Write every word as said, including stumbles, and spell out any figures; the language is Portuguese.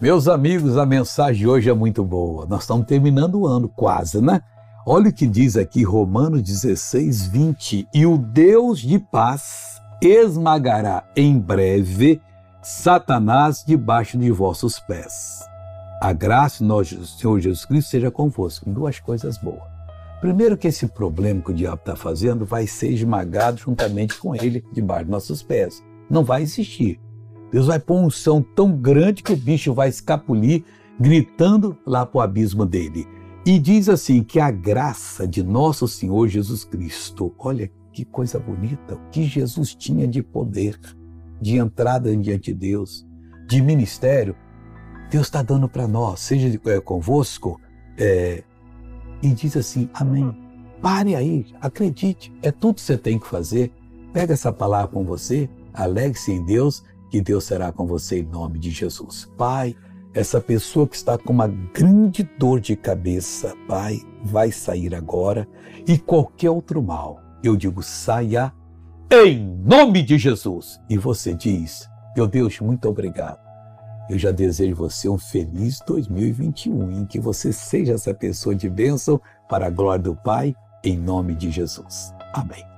Meus amigos, a mensagem de hoje é muito boa. Nós estamos terminando o ano quase, né? Olha o que diz aqui Romanos dezesseis, vinte. E o Deus de paz esmagará em breve Satanás debaixo de vossos pés. A graça de nosso Senhor Jesus Cristo seja convosco. Duas coisas boas. Primeiro que esse problema que o diabo está fazendo vai ser esmagado juntamente com ele debaixo de nossos pés. Não vai existir. Deus vai pôr um som tão grande que o bicho vai escapulir, gritando lá para o abismo dele. E diz assim, que a graça de nosso Senhor Jesus Cristo, olha que coisa bonita, o que Jesus tinha de poder, de entrada diante de Deus, de ministério, Deus está dando para nós, seja convosco, é, e diz assim, amém. Pare aí, acredite, é tudo que você tem que fazer, pega essa palavra com você, alegre-se em Deus, que Deus será com você em nome de Jesus. Pai, essa pessoa que está com uma grande dor de cabeça, Pai, vai sair agora. E qualquer outro mal, eu digo, saia em nome de Jesus. E você diz, meu Deus, muito obrigado. Eu já desejo você um feliz dois mil e vinte e um, em que você seja essa pessoa de bênção para a glória do Pai, em nome de Jesus. Amém.